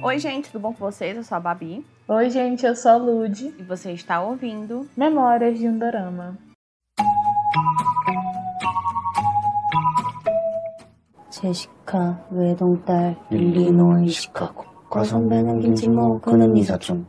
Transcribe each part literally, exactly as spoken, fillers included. Oi, gente, tudo bom com vocês? Eu sou a Babi. Oi, gente, eu sou a Lud. E você está ouvindo Memórias de um Dorama. 제시카, 외동딸, 일리노이, 시카고, 과선배는 김치모, 그는 이사촌.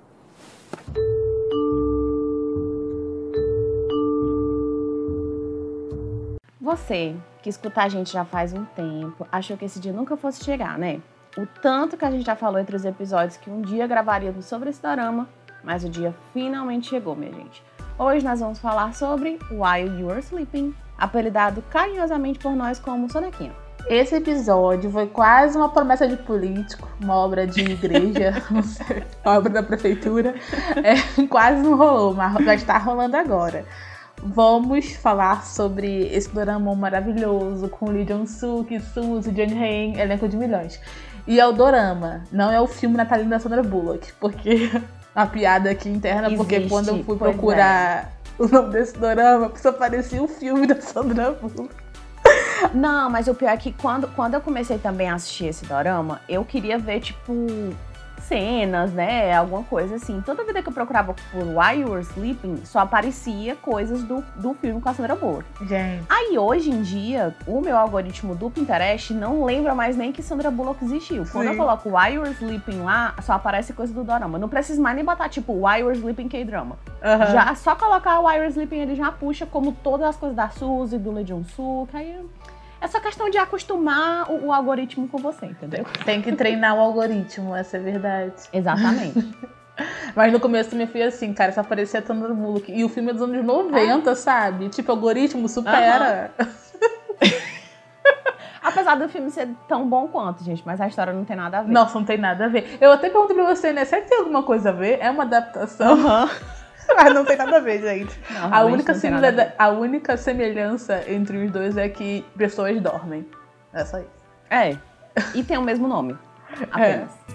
Você, que escuta a gente já faz um tempo, achou que esse dia nunca fosse chegar, né? O tanto que a gente já falou entre os episódios que um dia gravaríamos sobre esse dorama, mas o dia finalmente chegou, minha gente. Hoje nós vamos falar sobre While You Were Sleeping, apelidado carinhosamente por nós como Sonequinha. Esse episódio foi quase uma promessa de político, uma obra de igreja, uma obra da prefeitura, é, quase não rolou, mas já está rolando agora. Vamos falar sobre esse dorama maravilhoso com Lee Jong-suk, Suzy, Jung Hae-in, elenco de milhões. E é o dorama, não é o filme natalino da Sandra Bullock, porque a piada aqui interna, existe, porque quando eu fui procurar é. o nome desse dorama, só parecia o um filme da Sandra Bullock. Não, mas o pior é que quando, quando eu comecei também a assistir esse dorama, eu queria ver, tipo, cenas, né, alguma coisa assim. Toda vida que eu procurava por While You Were Sleeping, só aparecia coisas do, do filme com a Sandra Bullock. Gente. Aí, hoje em dia, o meu algoritmo do Pinterest não lembra mais nem que Sandra Bullock existiu. Quando Sim. eu coloco While You Were Sleeping lá, só aparece coisa do dorama. Não precisa mais nem botar, tipo, While You Were Sleeping K-drama. Uhum. Já, só colocar While You Were Sleeping, ele já puxa, como todas as coisas da Suzy, do Lee Jong-suk, aí... É só questão de acostumar o, o algoritmo com você, entendeu? Tem que treinar o algoritmo, essa é a verdade. Exatamente. Mas no começo também foi assim, cara, só aparecia Sandra Bullock. E o filme é dos anos noventa, ah. sabe? Tipo, algoritmo supera. Apesar do filme ser tão bom quanto, gente, mas a história não tem nada a ver. Nossa, não tem nada a ver. Eu até perguntei pra você, né? Será que tem alguma coisa a ver? É uma adaptação? Uhum. Mas não tem nada a ver, gente. Não, a, única a, ver. a única semelhança entre os dois é que pessoas dormem. É só isso. É. E tem o mesmo nome. Apenas. É.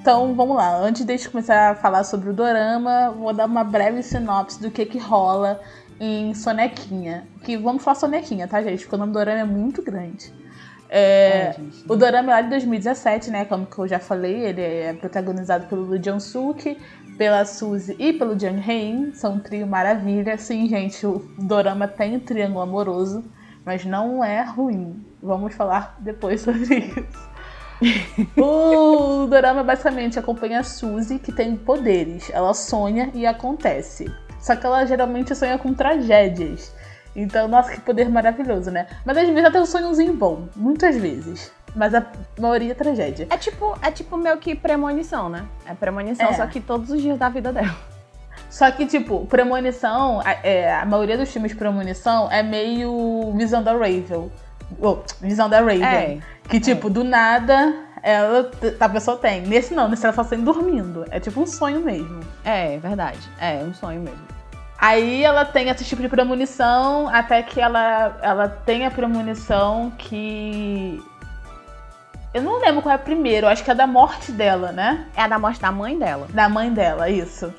Então, vamos lá. Antes de eu começar a falar sobre o dorama, vou dar uma breve sinopse do que que rola em Sonequinha. Que vamos falar Sonequinha, tá, gente? Porque o nome do dorama é muito grande. É, Ai, o dorama lá de dois mil e dezessete, né, como que eu já falei, ele é protagonizado pelo Lee Jong-suk, pela Suzy e pelo Jung Hae-in, são um trio maravilha. Sim, gente, o dorama tem um triângulo amoroso, mas não é ruim, vamos falar depois sobre isso. O dorama basicamente acompanha a Suzy, que tem poderes, ela sonha e acontece, só que ela geralmente sonha com tragédias. Então, nossa, que poder maravilhoso, né? Mas às vezes até um sonhozinho bom, muitas vezes. Mas a maioria é tragédia. É tipo, é tipo meio que premonição, né? É premonição, é. Só que todos os dias da vida dela. Só que, tipo, premonição, a, é, a maioria dos filmes de premonição é meio visão da Ravel. Oh, visão da Ravel. É. Que, tipo, é. do nada, ela, a pessoa tem. Nesse não, nesse ela só sai dormindo. É tipo um sonho mesmo. É, verdade. É, um sonho mesmo. Aí ela tem esse tipo de premonição, até que ela, ela tem a premonição que... Eu não lembro qual é a primeira, eu acho que é a da morte dela, né? É a da morte da mãe dela. Da mãe dela, isso.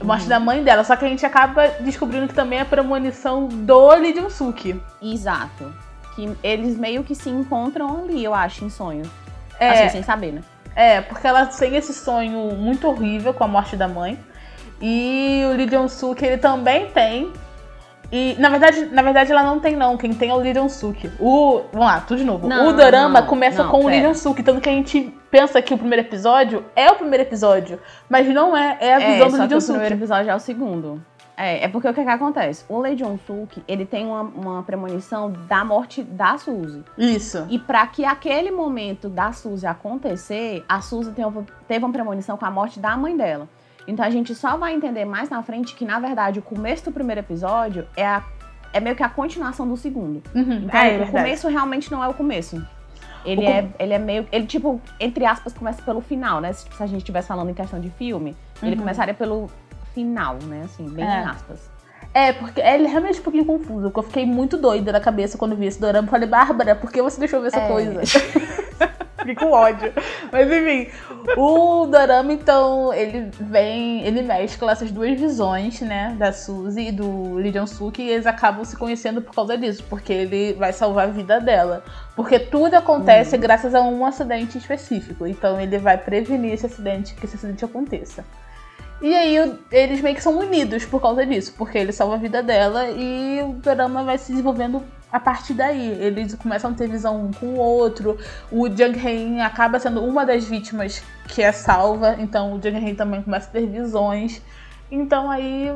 A morte uhum. da mãe dela, só que a gente acaba descobrindo que também é a premonição do Lee Jong-suk. Exato. Que eles meio que se encontram ali, eu acho, em sonho. É. Assim, sem saber, né? É, porque ela tem esse sonho muito horrível com a morte da mãe. E o Lee Jong-suk, ele também tem. E, na verdade, na verdade, ela não tem, não. Quem tem é o Lee Jong-suk. O... Vamos lá, tudo de novo. Não, o dorama não, começa não, com pera. o Lee Jong-suk. Tanto que a gente pensa que o primeiro episódio é o primeiro episódio. Mas não é. É a visão é, do Lee Jong-suk. O primeiro episódio é o segundo. É, é porque o que, é que acontece? O Lee Jong-suk, ele tem uma, uma premonição da morte da Suzy. Isso. E pra que aquele momento da Suzy acontecer, a Suzy tem uma, teve uma premonição com a morte da mãe dela. Então a gente só vai entender mais na frente que, na verdade, o começo do primeiro episódio é, a, é meio que a continuação do segundo. Uhum, então é, o é começo realmente não é o começo. Ele, o é, com... ele é meio... Ele, tipo, entre aspas, começa pelo final, né? Se, se a gente estivesse falando em questão de filme, uhum. ele começaria pelo final, né? Assim, bem é. em aspas. É, porque ele é realmente um pouquinho confuso, porque eu fiquei muito doida na cabeça quando vi esse dorama. Falei, Bárbara, por que você deixou ver essa é. coisa? Fiquei com ódio. Mas enfim, o dorama, então, ele vem, ele mescla essas duas visões, né, da Suzy e do Lee Jong-suk, e eles acabam se conhecendo por causa disso, porque ele vai salvar a vida dela. Porque tudo acontece hum. graças a um acidente específico, então ele vai prevenir esse acidente, que esse acidente aconteça. E aí eles meio que são unidos por causa disso, porque ele salva a vida dela e o drama vai se desenvolvendo a partir daí. Eles começam a ter visão um com o outro, o Jung Hae-in acaba sendo uma das vítimas que é salva, então o Jung Hae-in também começa a ter visões, então aí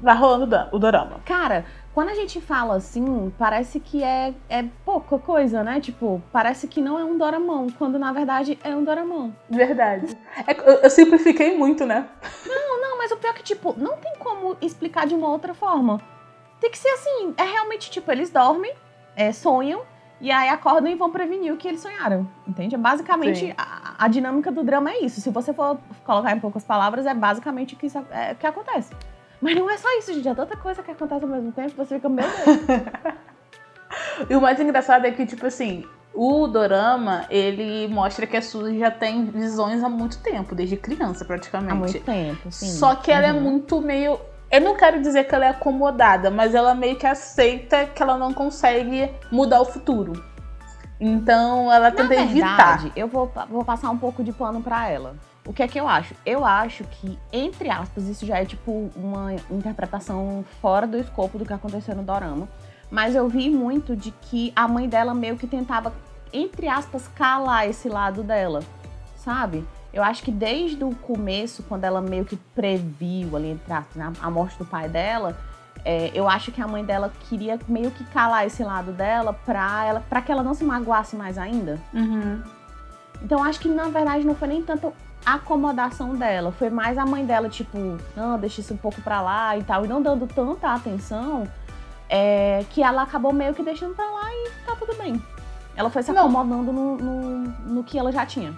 vai rolando o dorama. Cara, quando a gente fala assim, parece que é, é pouca coisa, né? Tipo, parece que não é um doramão, quando na verdade é um doramão. Verdade. É, eu, eu simplifiquei muito, né? Não, não, mas o pior é que, tipo, não tem como explicar de uma outra forma. Tem que ser assim, é realmente, tipo, eles dormem, é, sonham, e aí acordam e vão prevenir o que eles sonharam, entende? Basicamente, a, a dinâmica do drama é isso. Se você for colocar em poucas palavras, é basicamente o que, isso, é, que acontece. Mas não é só isso, gente. É tanta coisa que acontece ao mesmo tempo, você fica, meu Deus. E o mais engraçado é que, tipo assim, o dorama, ele mostra que a Suzy já tem visões há muito tempo, desde criança, praticamente. Há muito tempo, sim. Só que ela uhum. é muito meio... Eu não quero dizer que ela é acomodada, mas ela meio que aceita que ela não consegue mudar o futuro. Então, ela tenta Na verdade, evitar. Eu vou, vou passar um pouco de pano pra ela. O que é que eu acho? Eu acho que, entre aspas, isso já é tipo uma interpretação fora do escopo do que aconteceu no dorama. Mas eu vi muito de que a mãe dela meio que tentava, entre aspas, calar esse lado dela, sabe? Eu acho que desde o começo, quando ela meio que previu ali, entre aspas, a morte do pai dela, é, eu acho que a mãe dela queria meio que calar esse lado dela pra, ela, pra que ela não se magoasse mais ainda. Uhum. Então, eu acho que, na verdade, não foi nem tanto... a acomodação dela, foi mais a mãe dela, tipo, não, deixa isso um pouco pra lá e tal, e não dando tanta atenção, é, que ela acabou meio que deixando pra lá e tá tudo bem. Ela foi se acomodando no, no, no que ela já tinha.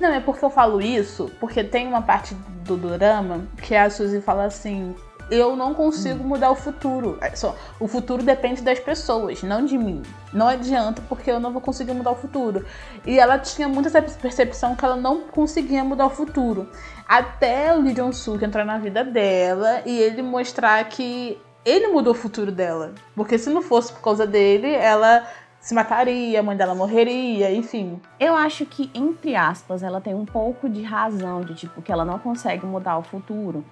Não, é porque eu falo isso, porque tem uma parte do dorama que a Suzy fala assim, eu não consigo hum. mudar o futuro, é só, o futuro depende das pessoas, não de mim, não adianta porque eu não vou conseguir mudar o futuro, e ela tinha muita essa percepção que ela não conseguia mudar o futuro, até o Lee Jong-suk entrar na vida dela e ele mostrar que ele mudou o futuro dela, porque se não fosse por causa dele, ela se mataria, a mãe dela morreria, enfim. Eu acho que, entre aspas, ela tem um pouco de razão, de tipo, que ela não consegue mudar o futuro.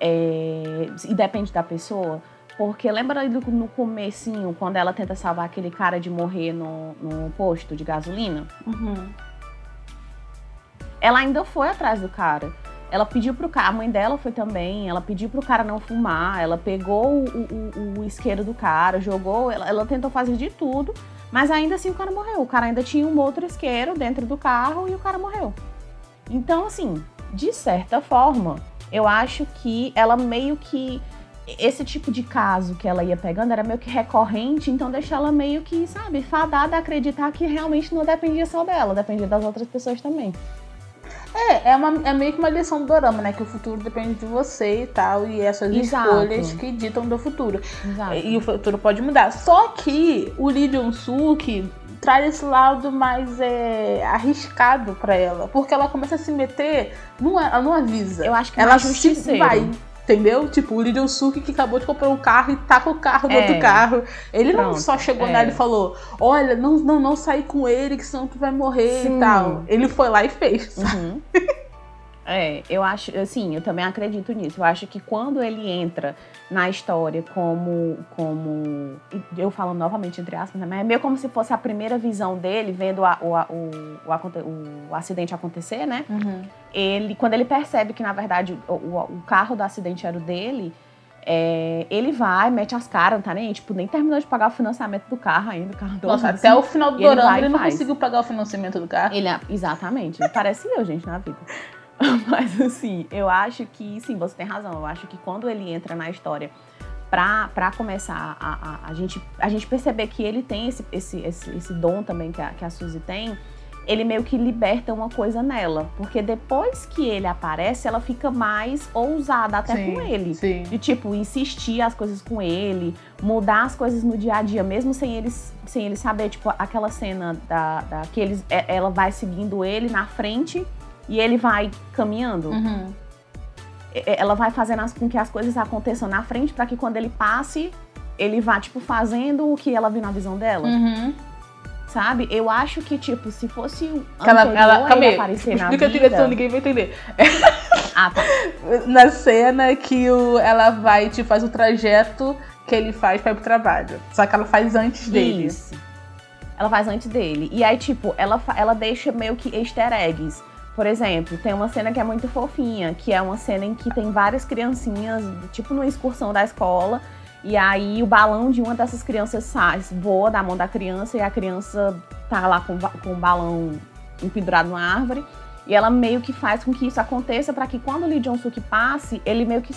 É, e depende da pessoa, porque lembra ali do, no comecinho, quando ela tenta salvar aquele cara de morrer no, no posto de gasolina? Uhum. Ela ainda foi atrás do cara, ela pediu pro cara, a mãe dela foi também, ela pediu pro cara não fumar, ela pegou o, o, o isqueiro do cara, jogou, ela, ela tentou fazer de tudo, mas ainda assim o cara morreu, o cara ainda tinha um outro isqueiro dentro do carro e o cara morreu. Então, assim, de certa forma, eu acho que ela meio que... esse tipo de caso que ela ia pegando era meio que recorrente, então deixou ela meio que, sabe, fadada a acreditar que realmente não dependia só dela, dependia das outras pessoas também. É, é, uma, é meio que uma lição do dorama, né? Que o futuro depende de você e tal, e essas Exato. Escolhas que ditam do futuro. Exato. E, e o futuro pode mudar. Só que o Lee Jong-suk traz esse lado mais é, arriscado pra ela, porque ela começa a se meter, não, ela não avisa. Eu acho que ela justiça vai, entendeu? Tipo, o Lee Jong-suk que acabou de comprar um carro e taca o carro no é. outro carro. Ele Pronto, não só chegou é. nela e falou, olha, não, não, não sai com ele, que senão tu vai morrer Sim. e tal. Ele foi lá e fez. Uhum. É, eu acho, assim, eu também acredito nisso. Eu acho que quando ele entra na história como, como eu falo novamente entre aspas, né? Mas é meio como se fosse a primeira visão dele, vendo a, o, a, o, o, o acidente acontecer, né? Uhum. Ele, quando ele percebe que, na verdade, o, o, o carro do acidente era o dele, é, ele vai, mete as caras, não tá nem, tipo, nem terminou de pagar o financiamento do carro ainda. O carro Nossa, até assim, o final do dorama ele, ele não faz. conseguiu pagar o financiamento do carro. Ele, exatamente, parece eu, gente, na vida. Mas assim, eu acho que sim, você tem razão, eu acho que quando ele entra na história pra, pra começar a, a, a, gente, a gente perceber que ele tem esse, esse, esse, esse dom também que a, que a Suzy tem, ele meio que liberta uma coisa nela, porque depois que ele aparece, ela fica mais ousada até sim, com ele. Sim. De tipo, insistir as coisas com ele, mudar as coisas no dia a dia, mesmo sem ele, sem ele saber. Tipo, aquela cena da, da, que eles, ela vai seguindo ele na frente e ele vai caminhando. Uhum. Ela vai fazendo as, com que as coisas aconteçam na frente para que quando ele passe, ele vá, tipo, fazendo o que ela viu na visão dela. Uhum. Sabe? Eu acho que, tipo, se fosse um ela, anterior ela, calma aí, aparecer explica na vida... Explica a direção, ninguém vai entender. Ah, tá. Na cena que o, ela vai, tipo, faz o trajeto que ele faz pra ir pro trabalho. Só que ela faz antes dele. Isso. Ela faz antes dele. E aí, tipo, ela, ela deixa meio que easter eggs. Por exemplo, tem uma cena que é muito fofinha, que é uma cena em que tem várias criancinhas, tipo, numa excursão da escola... E aí o balão de uma dessas crianças sai, voa da mão da criança e a criança tá lá com, com o balão empendurado numa árvore. E ela meio que faz com que isso aconteça para que quando o Lee Jong-suk passe, ele meio que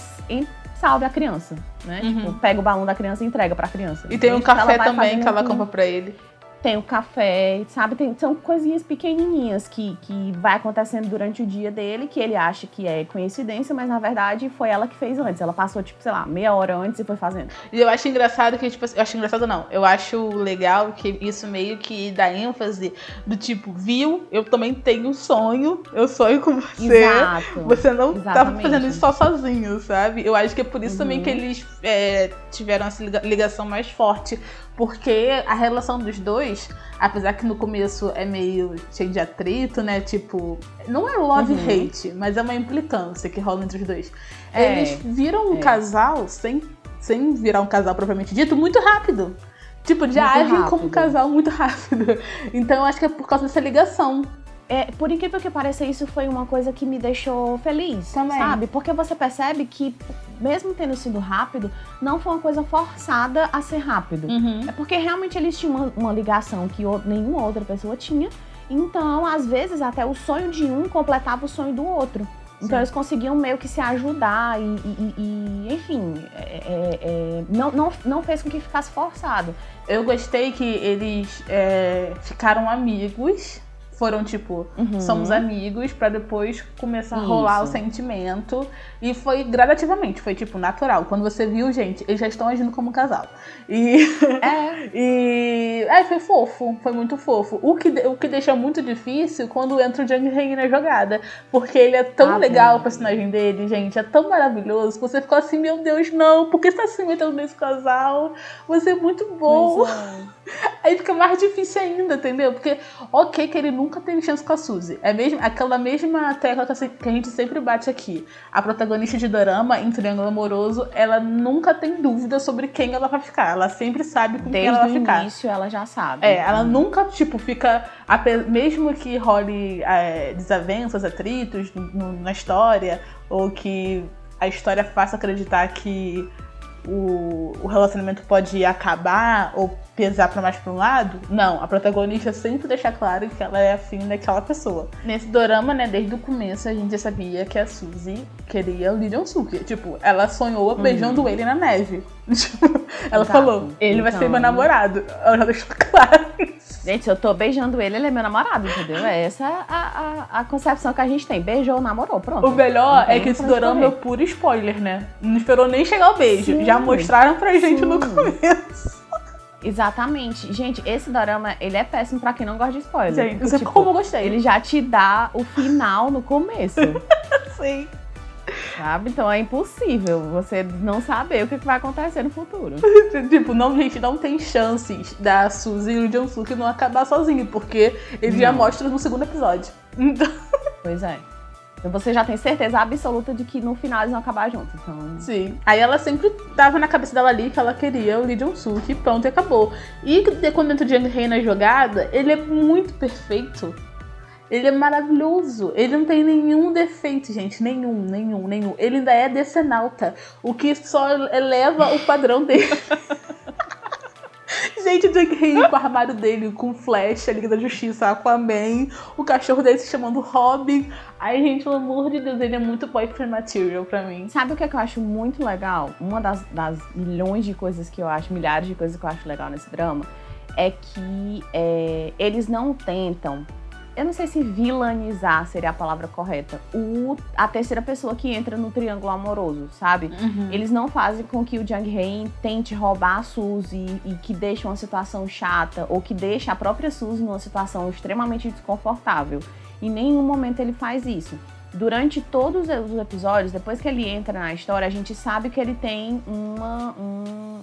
salve a criança, né? Uhum. Tipo, pega o balão da criança e entrega pra criança. E tem um café também que ela compra pra ele. Tem o café, sabe? Tem, são coisinhas pequenininhas que, que vai acontecendo durante o dia dele, que ele acha que é coincidência, mas na verdade foi ela que fez antes. Ela passou, tipo, sei lá, meia hora antes e foi fazendo. E eu acho engraçado que, tipo, eu acho engraçado não. Eu acho legal que isso meio que dá ênfase do tipo, viu? Eu também tenho um sonho, eu sonho com você. Exato. Você não Exatamente. Tá fazendo isso só sozinho, sabe? Eu acho que é por isso uhum. também que eles é, tiveram essa ligação mais forte. Porque a relação dos dois, apesar que no começo é meio cheio de atrito, né? Tipo, não é love uhum. hate, mas é uma implicância que rola entre os dois. É, Eles viram um é. casal, sem, sem virar um casal propriamente dito, muito rápido. Tipo, já muito agem rápido. Como um casal muito rápido. Então, acho que é por causa dessa ligação. É, por incrível que pareça, isso foi uma coisa que me deixou feliz, também. Sabe? Porque você percebe que, mesmo tendo sido rápido, não foi uma coisa forçada a ser rápido. Uhum. É porque realmente eles tinham uma, uma ligação que o, nenhuma outra pessoa tinha. Então, às vezes, até o sonho de um completava o sonho do outro. Então, Sim. eles conseguiam meio que se ajudar e, e, e enfim, é, é, não, não, não fez com que ficasse forçado. Eu gostei que eles é, ficaram amigos... Foram tipo, uhum. somos amigos, pra depois começar a rolar Isso. o sentimento. E foi gradativamente, foi tipo, natural. Quando você viu, gente, eles já estão agindo como um casal. E. É. e. É, foi fofo, foi muito fofo. O que, o que deixa muito difícil quando entra o Jung Hae-in na jogada. Porque ele é tão ah, legal, bem. O personagem dele, gente, é tão maravilhoso. Que você ficou assim, meu Deus, não, por que você tá se metendo nesse casal? Você é muito bom. É. Aí fica mais difícil ainda, entendeu? Porque, ok, que ele nunca. Nunca teve chance com a Suzy. É mesmo, aquela mesma tecla que a gente sempre bate aqui. A protagonista de dorama em Triângulo Amoroso, ela nunca tem dúvida sobre quem ela vai ficar. Ela sempre sabe com quem ela vai ficar. Desde o início ela já sabe. É, ela nunca, tipo, fica... Mesmo que role é, desavenças, atritos no, na história, ou que a história faça acreditar que o, o relacionamento pode acabar ou pesar pra mais pra um lado, não, a protagonista sempre deixa claro que ela é afim daquela pessoa. Nesse dorama, né, desde o começo a gente já sabia que a Suzy queria o Lee Jong-suk, tipo, ela sonhou uhum. beijando ele na neve. Ela Exato. Falou, ele então... vai ser meu namorado. Ela já deixou claro. Gente, eu tô beijando ele, ele é meu namorado, entendeu? Essa é a, a, a concepção que a gente tem. Beijou, namorou, pronto. O melhor é que esse dorama é puro spoiler, né? Não esperou nem chegar o beijo. Sim. Já mostraram pra gente Sim. no começo. Exatamente. Gente, esse dorama, ele é péssimo pra quem não gosta de spoiler. Gente, porque, tipo, como eu gostei. Ele já te dá o final no começo. Sim. Sabe? Então é impossível você não saber o que vai acontecer no futuro. Tipo, não, gente, não tem chances da Suzy e o Jong-suk não acabar sozinho, porque ele não. já mostra no segundo episódio. Então... Pois é. Então você já tem certeza absoluta de que no final eles vão acabar juntos. Então... Sim. Aí ela sempre tava na cabeça dela ali que ela queria o Lee Jong-suk, pronto, e acabou. E quando entra o Jung Hae-in na jogada, ele é muito perfeito. Ele é maravilhoso. Ele não tem nenhum defeito, gente. Nenhum, nenhum, nenhum. Ele ainda é decenalta. O que só eleva o padrão dele. Gente, o Dick Grayson com o armário dele, com Flash, a Liga da Justiça, Aquaman. O cachorro dele se chamando Robin. Ai, gente, pelo amor de Deus, ele é muito boyfriend material pra mim. Sabe o que, é que eu acho muito legal? Uma das, das milhões de coisas que eu acho, milhares de coisas que eu acho legal nesse drama, é que é, eles não tentam eu não sei se vilanizar seria a palavra correta, o, a terceira pessoa que entra no triângulo amoroso, sabe? Uhum. Eles não fazem com que o Jung Hae-in tente roubar a Suzy e que deixa uma situação chata, ou que deixa a própria Suzy numa situação extremamente desconfortável. Em nenhum momento ele faz isso. Durante todos os episódios, depois que ele entra na história, a gente sabe que ele tem uma, um,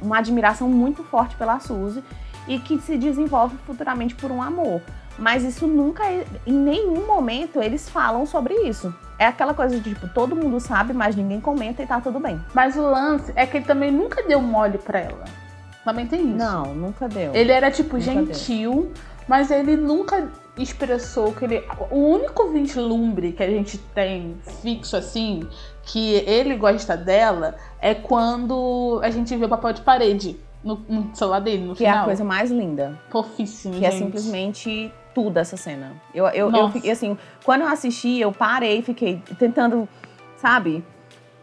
uma admiração muito forte pela Suzy e que se desenvolve futuramente por um amor. Mas isso nunca, em nenhum momento, eles falam sobre isso. É aquela coisa de, tipo, todo mundo sabe, mas ninguém comenta e tá tudo bem. Mas o lance é que ele também nunca deu mole pra ela. Também tem isso. Não, nunca deu. Ele era, tipo, nunca gentil, deu. Mas ele nunca expressou que ele... O único vislumbre que a gente tem fixo, assim, que ele gosta dela, é quando a gente vê o papel de parede no, no celular dele, no que final. Que é a coisa mais linda. Fofíssimo, que gente. É simplesmente... tudo essa cena. Eu, eu, eu fiquei assim, quando eu assisti, eu parei, fiquei tentando, sabe,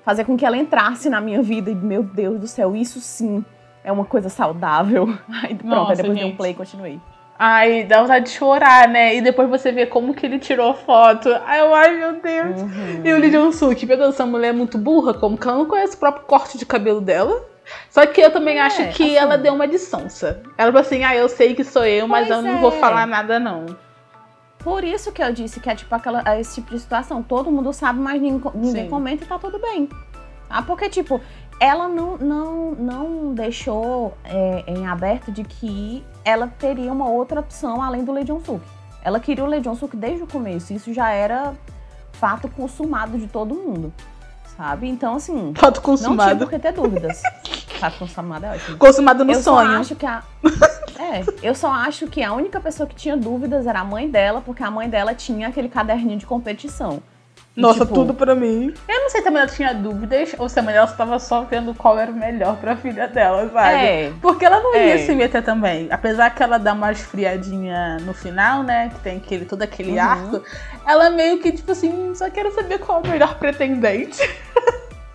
fazer com que ela entrasse na minha vida e, meu Deus do céu, isso sim é uma coisa saudável. Aí pronto, Nossa, aí depois gente. dei um play e continuei. Ai, dá vontade de chorar, né? E depois você vê como que ele tirou a foto. Ai, eu, ai meu Deus. Uhum. E o Lee Jong-suk, meu Deus, essa mulher é muito burra, como que ela não conhece o próprio corte de cabelo dela? Só que eu também é, acho que assim, ela deu uma de sonsa. Ela falou assim, ah, eu sei que sou eu, mas eu não é. vou falar nada não. Por isso que eu disse que é tipo aquela, esse tipo de situação. Todo mundo sabe, mas ninguém, ninguém comenta e tá tudo bem. Ah, porque tipo, ela não, não, não deixou é, em aberto de que ela teria uma outra opção além do Lee Jong-suk. Ela queria o Lee Jong-suk desde o começo. Isso já era fato consumado de todo mundo. Sabe? Então, assim, fato consumado. Não tinha por que ter dúvidas. Fato consumado é ótimo. Consumado no eu sonho. Só acho que a... é, eu só acho que a única pessoa que tinha dúvidas era a mãe dela, porque a mãe dela tinha aquele caderninho de competição. E, Nossa, tipo... tudo pra mim. Eu não sei se a mãe dela tinha dúvidas ou se a mãe dela estava só vendo qual era o melhor pra filha dela, sabe? É. Porque ela não é. ia se meter também. Apesar que ela dá uma esfriadinha no final, né? Que tem aquele, todo aquele uhum. arco. Ela meio que, tipo assim, só quero saber qual é o melhor pretendente.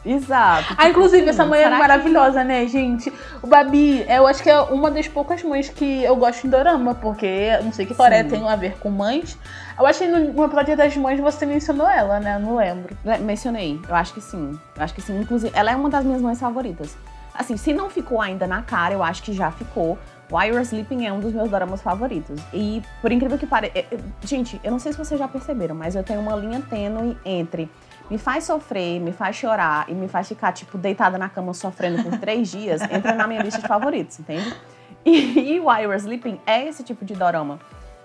Exato. Ah, inclusive, assim, essa mãe é maravilhosa, que... né, gente? O Babi, eu acho que é uma das poucas mães que eu gosto em dorama, porque não sei que Coreia tem a ver com mães. Eu acho que no episódio das mães você mencionou ela, né? Eu não lembro. Mencionei, eu acho que sim. Eu acho que sim. Inclusive, ela é uma das minhas mães favoritas. Assim, se não ficou ainda na cara, eu acho que já ficou. While You Were Sleeping é um dos meus doramas favoritos. E, por incrível que pareça... Gente, eu não sei se vocês já perceberam, mas eu tenho uma linha tênue entre... me faz sofrer, me faz chorar e me faz ficar, tipo, deitada na cama sofrendo por três dias, entra na minha lista de favoritos, entende? E, e While You Were Sleeping é esse tipo de dorama,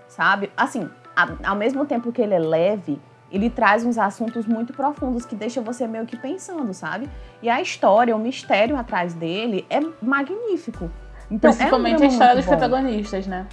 sabe? Assim, a, ao mesmo tempo que ele é leve, ele traz uns assuntos muito profundos que deixa você meio que pensando, sabe? E a história, o mistério atrás dele é magnífico. Então, principalmente é um drama a história dos bom. protagonistas, né?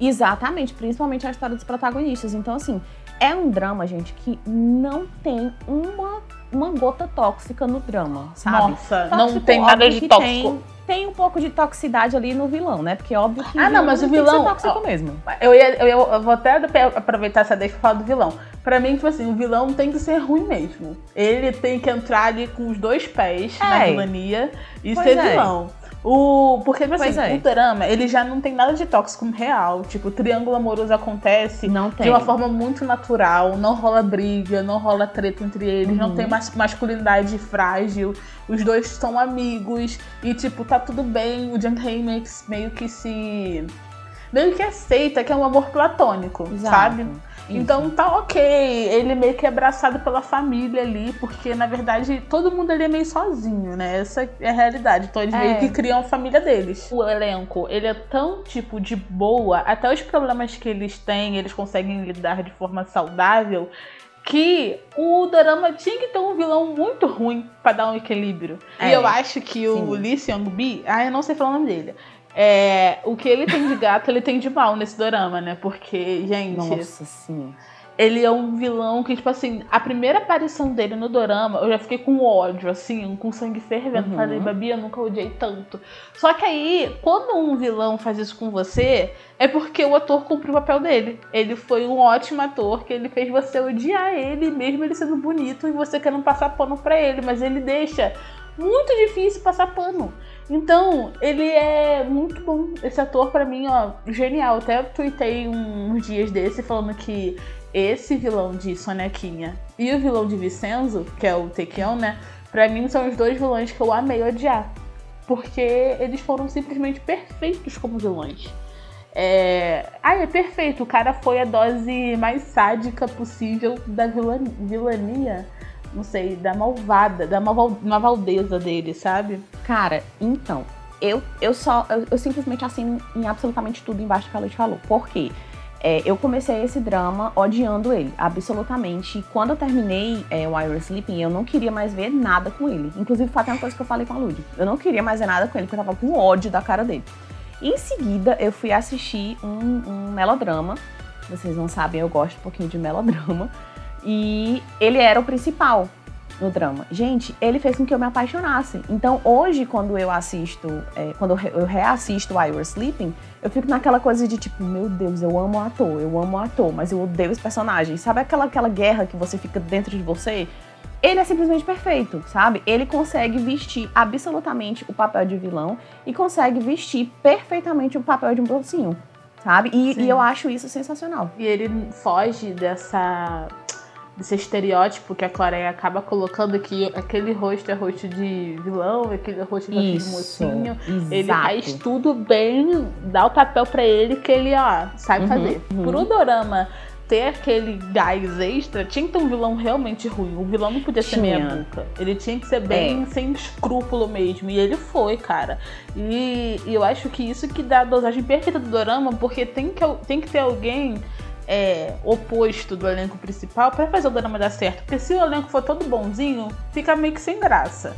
Exatamente, principalmente a história dos protagonistas. Então, assim... é um drama, gente, que não tem uma, uma gota tóxica no drama, sabe? Nossa, tóxico, não tem nada de tóxico. Tem, tem um pouco de toxicidade ali no vilão, né? Porque óbvio que ah, não, mas o vilão é tóxico mesmo. Eu, ia, eu, ia, eu vou até aproveitar essa deixa e falar do vilão. Pra mim, tipo assim, o vilão tem que ser ruim mesmo. Ele tem que entrar ali com os dois pés é. na vilania e pois ser é. vilão. O, porque, assim, é. o drama, ele já não tem nada de tóxico real. Tipo, o triângulo amoroso acontece de uma forma muito natural. Não rola briga, não rola treta entre eles. Uhum. Não tem mas, masculinidade frágil. Os dois são amigos. E, tipo, tá tudo bem. O Jung Hae-in meio que se... meio que aceita que é um amor platônico, Exato. sabe? Isso. Então tá ok. Ele meio que é abraçado pela família ali, porque na verdade todo mundo ali é meio sozinho, né? Essa é a realidade. Então eles é. meio que criam a família deles. O elenco, ele é tão tipo de boa, até os problemas que eles têm, eles conseguem lidar de forma saudável, que o dorama tinha que ter um vilão muito ruim pra dar um equilíbrio. É. E eu acho que Sim. o Lee Seung-bi, ah, eu não sei falar o nome dele. É, o que ele tem de gato, ele tem de mal nesse dorama, né? Porque, gente... Nossa, sim. Ele é um vilão que, tipo assim, a primeira aparição dele no dorama, eu já fiquei com ódio, assim, com sangue fervendo. Uhum. Falei, Babi, eu nunca odiei tanto. Só que aí, quando um vilão faz isso com você, é porque o ator cumpriu o papel dele. Ele foi um ótimo ator, que ele fez você odiar ele, mesmo ele sendo bonito, e você querendo passar pano pra ele. Mas ele deixa... muito difícil passar pano. Então, ele é muito bom. Esse ator, pra mim, ó, genial. Até tuitei uns dias desse falando que esse vilão de Sonequinha e o vilão de Vicenzo, que é o Tekeon, né? Pra mim, são os dois vilões que eu amei odiar. Porque eles foram simplesmente perfeitos como vilões. É... Ah, é perfeito. O cara foi a dose mais sádica possível da vilania. vilania. Não sei, da malvada, da malval, malvadeza dele, sabe? Cara, então, eu, eu só, eu, eu simplesmente assino em absolutamente tudo embaixo que a Luz falou. Por quê? É, eu comecei esse drama odiando ele, absolutamente. Quando eu terminei é, While You Were Sleeping, eu não queria mais ver nada com ele. Inclusive, foi até uma coisa que eu falei com a Luz. Eu não queria mais ver nada com ele, porque eu tava com ódio da cara dele. Em seguida, eu fui assistir um, um melodrama. Vocês não sabem, eu gosto um pouquinho de melodrama. E ele era o principal no drama. Gente, ele fez com que eu me apaixonasse. Então hoje, quando eu assisto, é, quando eu reassisto While You Were Sleeping, eu fico naquela coisa de tipo, meu Deus, eu amo o ator, eu amo o ator, mas eu odeio esse personagem. Sabe aquela, aquela guerra que você fica dentro de você? Ele é simplesmente perfeito, sabe? Ele consegue vestir absolutamente o papel de vilão e consegue vestir perfeitamente o papel de um mocinho, sabe? E, e eu acho isso sensacional. E ele foge dessa... desse estereótipo que a Clareia acaba colocando, que aquele rosto é rosto de vilão, aquele rosto é rosto de mocinho. Exato. Ele faz tudo bem, dá o papel pra ele que ele, ó, sabe uhum, fazer. Uhum. Pro dorama ter aquele gás extra, tinha que ter um vilão realmente ruim. O vilão não podia ser meia boca. Ele tinha que ser bem é. sem escrúpulo mesmo. E ele foi, cara. E, e eu acho que isso que dá a dosagem perfeita do dorama, porque tem que, tem que ter alguém... É, oposto do elenco principal pra fazer o drama dar certo. Porque se o elenco for todo bonzinho, fica meio que sem graça.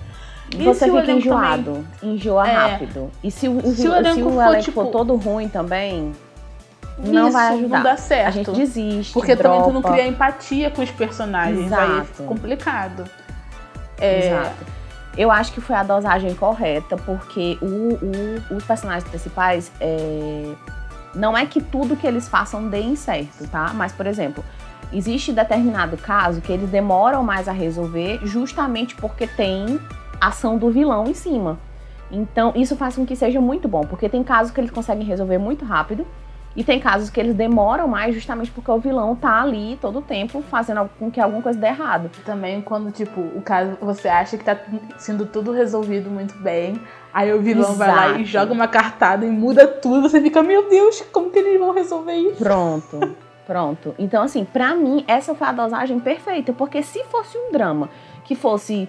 E você se fica enjoado, também... enjoa é. rápido. E se o, se o elenco, se o for, elenco tipo... for todo ruim também, não Isso, vai ajudar. Não dá certo. A gente desiste, porque dropa. Também tu não cria empatia com os personagens. Exato. Aí fica complicado. É... Exato. Eu acho que foi a dosagem correta, porque o, o, os personagens principais... É... Não é que tudo que eles façam dê certo, tá? Mas, por exemplo, existe determinado caso que eles demoram mais a resolver justamente porque tem ação do vilão em cima. Então, isso faz com que seja muito bom, porque tem casos que eles conseguem resolver muito rápido e tem casos que eles demoram mais justamente porque o vilão tá ali todo o tempo fazendo com que alguma coisa dê errado. Também quando, tipo, o caso você acha que tá sendo tudo resolvido muito bem, aí o vilão Exato. vai lá e joga uma cartada e muda tudo, você fica, meu Deus, como que eles vão resolver isso? Pronto, pronto. Então, assim, pra mim, essa foi a dosagem perfeita, porque se fosse um drama que fosse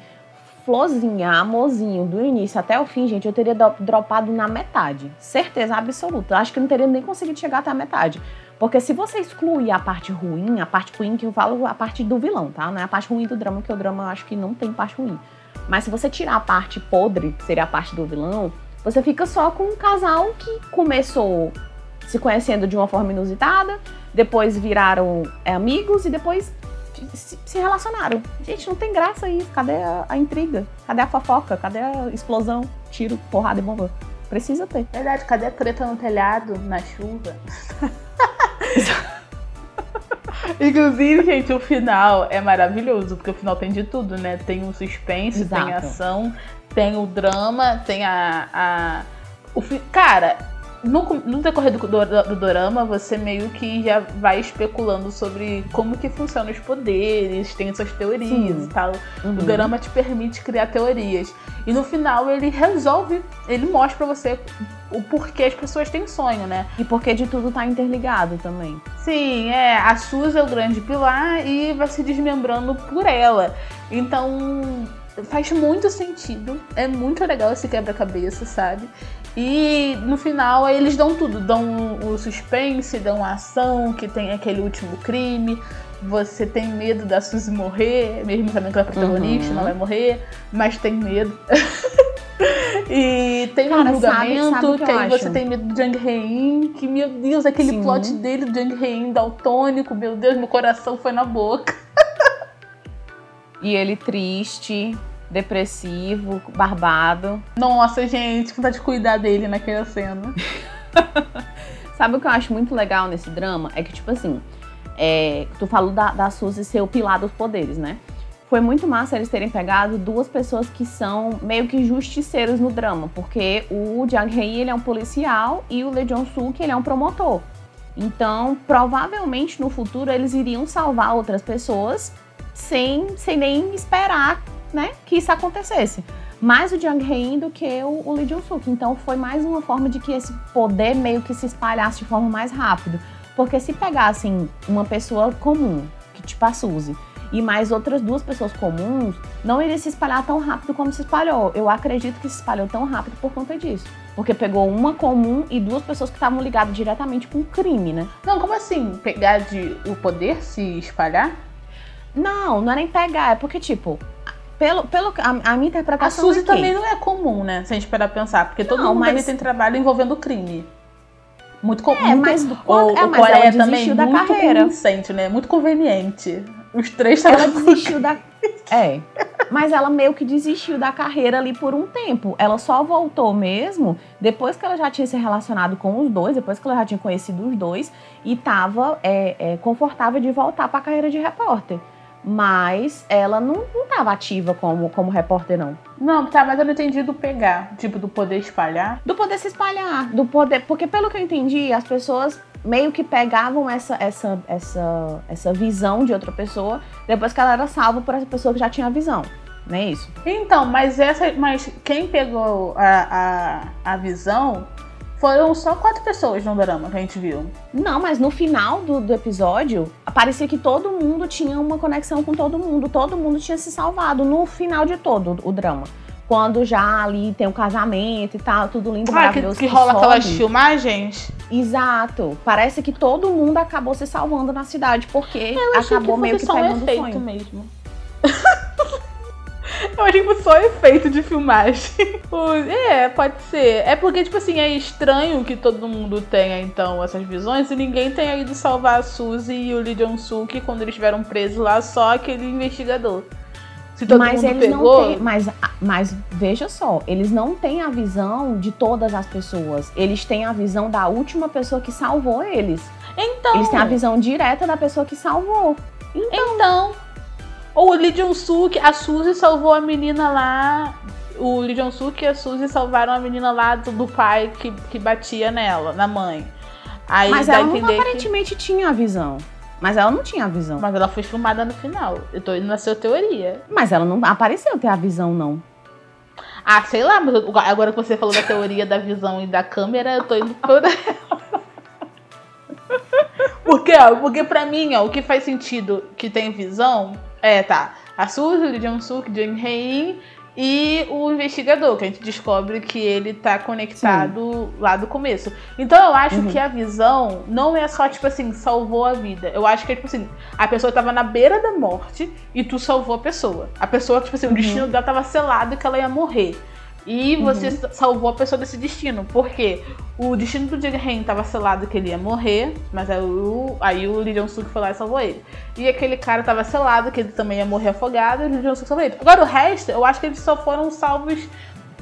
florzinha, amorzinho, do início até o fim, gente, eu teria dropado na metade. Certeza absoluta. Eu acho que eu não teria nem conseguido chegar até a metade. Porque se você excluir a parte ruim, a parte ruim que eu falo, a parte do vilão, tá? Não é a parte ruim do drama, porque o drama eu acho que não tem parte ruim. Mas se você tirar a parte podre, que seria a parte do vilão, você fica só com um casal que começou se conhecendo de uma forma inusitada, depois viraram é, amigos e depois se relacionaram. Gente, não tem graça isso. Cadê a, a intriga? Cadê a fofoca? Cadê a explosão? Tiro, porrada e bomba. Precisa ter. Verdade, cadê a treta no telhado, na chuva? Inclusive, gente, o final é maravilhoso, porque o final tem de tudo, né? Tem um suspense, Exato. tem ação, tem o drama, tem a... a o fi... Cara, no, no decorrer do, do, do dorama, você meio que já vai especulando sobre como que funcionam os poderes, tem suas teorias Sim. e tal. Uhum. O dorama te permite criar teorias. E no final, ele resolve, ele mostra pra você... o porquê as pessoas têm sonho, né? E porque de tudo tá interligado também. Sim, é. A Suzy é o grande pilar e vai se desmembrando por ela. Então, faz muito sentido. É muito legal esse quebra-cabeça, sabe? E no final, eles dão tudo. Dão o suspense, dão a ação, que tem aquele último crime. Você tem medo da Suzy morrer, mesmo sabendo que ela é protagonista, uhum. não vai morrer, mas tem medo. E tem Cara, um julgamento, sabe, sabe que, que aí acho. Você tem medo do Jung Hae-in, que, meu Deus, aquele Sim. plot dele do Jung Hae-in daltônico, meu Deus, meu coração foi na boca. E ele triste, depressivo, barbado. Nossa, gente, vontade de cuidar dele naquela cena. Sabe o que eu acho muito legal nesse drama? É que, tipo assim, é, tu falou da, da Suzy ser o pilar dos poderes, né? Foi muito massa eles terem pegado duas pessoas que são meio que justiceiros no drama, porque o Jung Hae-in, ele é um policial, e o Lee Jong-suk, ele é um promotor. Então, provavelmente, no futuro, eles iriam salvar outras pessoas sem, sem nem esperar, né, que isso acontecesse. Mais o Jung Hae-in do que o, o Lee Jong-suk. Então, foi mais uma forma de que esse poder meio que se espalhasse de forma mais rápida. Porque se pegassem uma pessoa comum, que tipo a Suzy, e mais outras duas pessoas comuns, não iria se espalhar tão rápido como se espalhou. Eu acredito que se espalhou tão rápido por conta disso. Porque pegou uma comum e duas pessoas que estavam ligadas diretamente com o crime, né? Não, como assim? Pegar de o poder se espalhar? Não, não é nem pegar. É porque, tipo, pelo, pelo, a, a minha interpretação... A Suzy também não é comum, né? Se a gente parar pra pensar. Porque todo não, mundo mas... tem trabalho envolvendo crime. Muito comum. É, mas do quando, o, é, o mas ela desistiu também, da muito carreira. Muito né? Muito conveniente. Os três ela desistiu da... É, mas ela meio que desistiu da carreira ali por um tempo. Ela só voltou mesmo depois que ela já tinha se relacionado com os dois, depois que ela já tinha conhecido os dois e estava é, é, confortável de voltar para a carreira de repórter. Mas ela não estava ativa como, como repórter, não. Não, tá, mas eu não entendi do pegar, tipo, do poder espalhar. Do poder se espalhar, do poder... Porque pelo que eu entendi, as pessoas meio que pegavam essa, essa, essa, essa visão de outra pessoa depois que ela era salva por essa pessoa que já tinha a visão, não é isso? Então, mas, essa, mas quem pegou a, a, a visão... Foram só quatro pessoas no drama que a gente viu. Não, mas no final do, do episódio, parecia que todo mundo tinha uma conexão com todo mundo. Todo mundo tinha se salvado no final de todo o drama. Quando já ali tem o casamento e tal, tudo lindo, ah, maravilhoso. Que, que, que rola sobe. Aquelas filmagens. Exato. Parece que todo mundo acabou se salvando na cidade, porque acabou que meio que pegando o sonho. Mesmo. Eu acho que só efeito de filmagem. É, pode ser. É porque, tipo assim, é estranho que todo mundo tenha, então, essas visões e ninguém tenha ido salvar a Suzy e o Lee Jong-suk quando eles estiveram presos lá, só aquele investigador. Se todo mas mundo eles pegou... não têm, mas, mas veja só, eles não têm a visão de todas as pessoas. Eles têm a visão da última pessoa que salvou eles. Então... Eles têm a visão direta da pessoa que salvou. Então... então... Ou o Lee Jong-suk, a Suzy salvou a menina lá. O Lee Jong-suk e a Suzy salvaram a menina lá do, do pai que, que batia nela, na mãe. Aí mas ela não, aparentemente que... tinha a visão. Mas ela não tinha a visão. Mas ela foi filmada no final. Eu tô indo na sua teoria. Mas ela não apareceu ter a visão, não. Ah, sei lá, mas eu, agora que você falou da teoria da visão e da câmera, eu tô indo toda ela. Porque, ó, porque pra mim, ó, o que faz sentido que tem visão... É, tá. A Suzy, o Lee Jong-suk, Jung Hae-in e o investigador, que a gente descobre que ele tá conectado Sim. lá do começo. Então eu acho uhum. que a visão não é só, tipo assim, salvou a vida. Eu acho que é, tipo assim, a pessoa tava na beira da morte e tu salvou a pessoa. A pessoa, tipo assim, uhum. o destino dela tava selado e que ela ia morrer. E você uhum. salvou a pessoa desse destino. Porque o destino do Dick Grayson tava selado que ele ia morrer, mas aí o, aí o Lee Jong-suk foi lá e salvou ele. E aquele cara tava selado que ele também ia morrer afogado, e o Lee Jong-suk salvou ele. Agora o resto, eu acho que eles só foram salvos,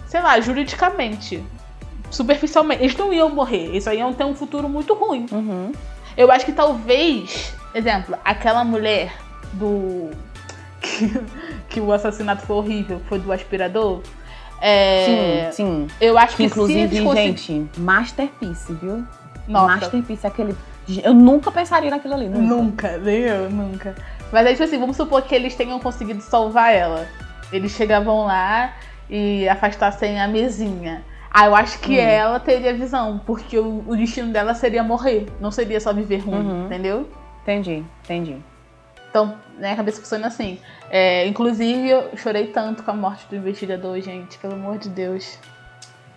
sei lá, juridicamente, superficialmente. Eles não iam morrer, eles só iam ter um futuro muito ruim. Uhum. Eu acho que talvez, exemplo, aquela mulher do... que, que o assassinato foi horrível, foi do aspirador. É... Sim, sim. Eu acho que, que inclusive, se consegui... gente, masterpiece, viu? Nossa. Masterpiece, aquele... Eu nunca pensaria naquilo ali, nunca. Nunca, nem eu, nunca. Mas é tipo assim, vamos supor que eles tenham conseguido salvar ela. Eles chegavam lá e afastassem a mesinha. Ah, eu acho que hum. ela teria visão, porque o, o destino dela seria morrer. Não seria só viver ruim, uhum. entendeu? Entendi, entendi. Então, né, a cabeça funciona assim. É, inclusive, eu chorei tanto com a morte do investigador, gente. Pelo amor de Deus.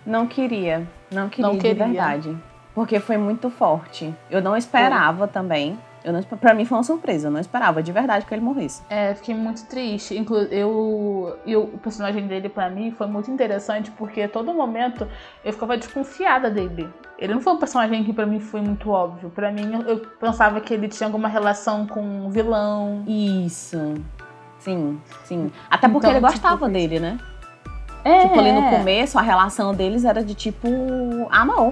Não queria. Não queria, não queria. De verdade. Porque foi muito forte. Eu não esperava eu... também. Eu não, pra mim foi uma surpresa. Eu não esperava de verdade que ele morresse. É, fiquei muito triste. Inclu eu, eu, o personagem dele, pra mim, foi muito interessante. Porque a todo momento, eu ficava desconfiada dele. Ele não foi um personagem que pra mim foi muito óbvio. Pra mim, eu pensava que ele tinha alguma relação com um vilão. Isso. Sim, sim. Até porque então, ele gostava tipo, dele, né? É. Tipo, ali no começo, a relação deles era de tipo amor.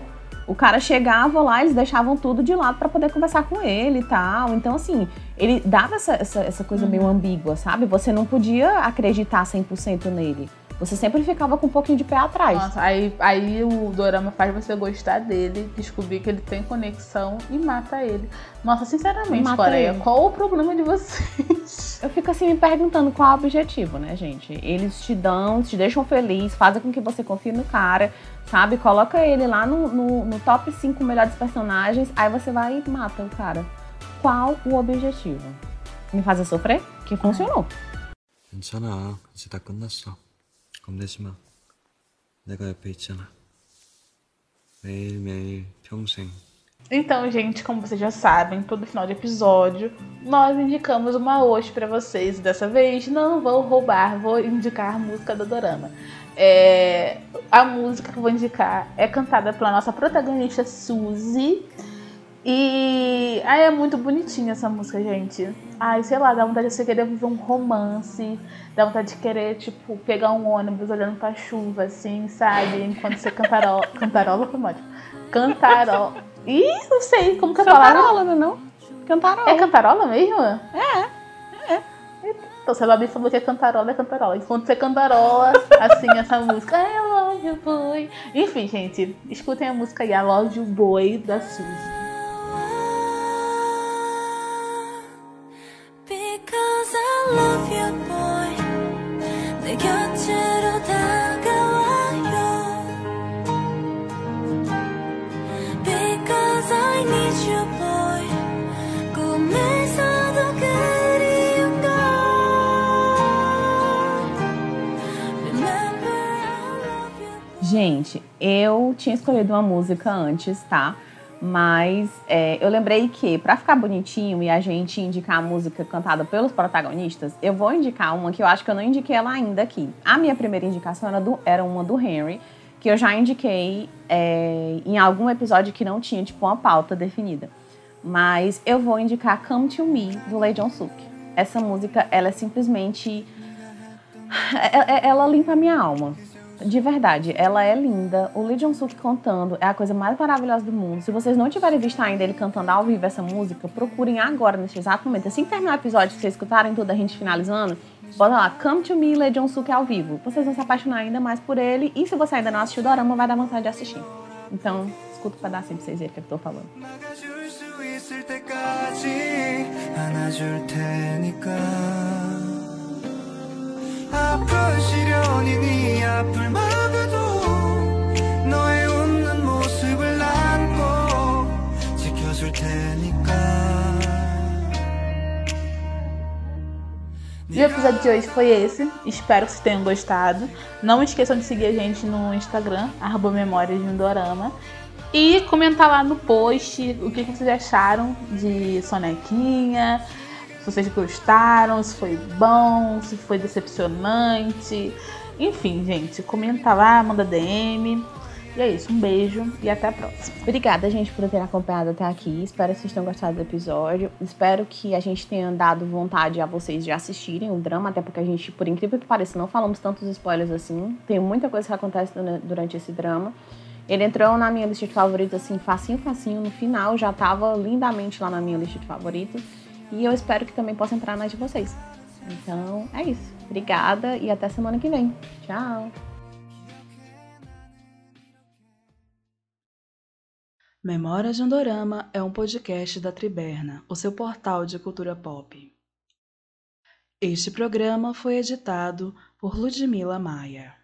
O cara chegava lá, eles deixavam tudo de lado pra poder conversar com ele e tal. Então, assim, ele dava essa, essa, essa coisa uhum. meio ambígua, sabe? Você não podia acreditar cem por cento nele. Você sempre ficava com um pouquinho de pé atrás. Nossa, aí, aí o dorama faz você gostar dele, descobrir que ele tem conexão e mata ele. Nossa, sinceramente, mata Coreia, ele. Qual o problema de vocês? Eu fico assim me perguntando qual é o objetivo, né, gente? Eles te dão, te deixam feliz, fazem com que você confie no cara, sabe? Coloca ele lá no, no, no top cinco melhores personagens, aí você vai e mata o cara. Qual o objetivo? Me fazer sofrer? Que funcionou. 괜찮아, 이제 다 끝났어. 겁내지 마. 내가 옆에 있잖아. 매일매일 평생. Então, gente, como vocês já sabem, todo final de episódio nós indicamos uma hoje pra vocês. Dessa vez não vou roubar, vou indicar a música do dorama. É... A música que eu vou indicar é cantada pela nossa protagonista Suzy. E ai, é muito bonitinha essa música, gente. Ai, sei lá, dá vontade de você querer viver um romance. Dá vontade de querer, tipo, pegar um ônibus olhando pra chuva, assim, sabe? Enquanto você cantarola... Cantarola foi ótimo. Cantarola... Ih, não sei como que é a palavra. Cantarola, não? Cantarola. É cantarola mesmo? É, é. Então, se a Babi falou que é cantarola, é cantarola. Enquanto você cantarola, assim, essa música. I love you, boy. Enfim, gente, escutem a música aí, I love you, boy, da Suzy. Gente, eu tinha escolhido uma música antes, tá? Mas é, eu lembrei que, pra ficar bonitinho e a gente indicar a música cantada pelos protagonistas, eu vou indicar uma que eu acho que eu não indiquei ela ainda aqui. A minha primeira indicação era, do, era uma do Henry, que eu já indiquei é, em algum episódio que não tinha, tipo, uma pauta definida. Mas eu vou indicar Come To Me, do Lee Jong-suk. Essa música, ela é simplesmente... Ela limpa a minha alma. De verdade, ela é linda. O Lee Jong-suk cantando é a coisa mais maravilhosa do mundo. Se vocês não tiverem visto ainda ele cantando ao vivo essa música, procurem agora, nesse exato momento. Assim que terminar o episódio, se vocês escutarem tudo, a gente finalizando, bota lá, Come To Me, Lee Jong-suk ao vivo. Vocês vão se apaixonar ainda mais por ele. E se você ainda não assistiu o dorama, vai dar vontade de assistir. Então, escuta o pedacinho pra vocês verem o que eu tô falando. 아픈 시련이 네 앞을 막아도 너의 웃는 모습을 난 꼭 지켜줄 테니까. E o episódio de hoje foi esse. Espero que vocês tenham gostado. Não esqueçam de seguir a gente no Instagram, arroba memórias de um dorama. E comentar lá no post o que vocês acharam de Sonequinha. Se vocês gostaram, se foi bom, se foi decepcionante. Enfim, gente, comenta lá, manda D M. E é isso, um beijo e até a próxima. Obrigada, gente, por ter acompanhado até aqui. Espero que vocês tenham gostado do episódio. Espero que a gente tenha dado vontade a vocês de assistirem o drama. Até porque a gente, por incrível que pareça, não falamos tantos spoilers assim. Tem muita coisa que acontece durante esse drama. Ele entrou na minha lista de favoritos assim, facinho, facinho. No final, já tava lindamente lá na minha lista de favoritos. E eu espero que também possa entrar nas de vocês. Então, é isso. Obrigada e até semana que vem. Tchau! Memórias de um Dorama é um podcast da Triberna, o seu portal de cultura pop. Este programa foi editado por Ludmila Maia.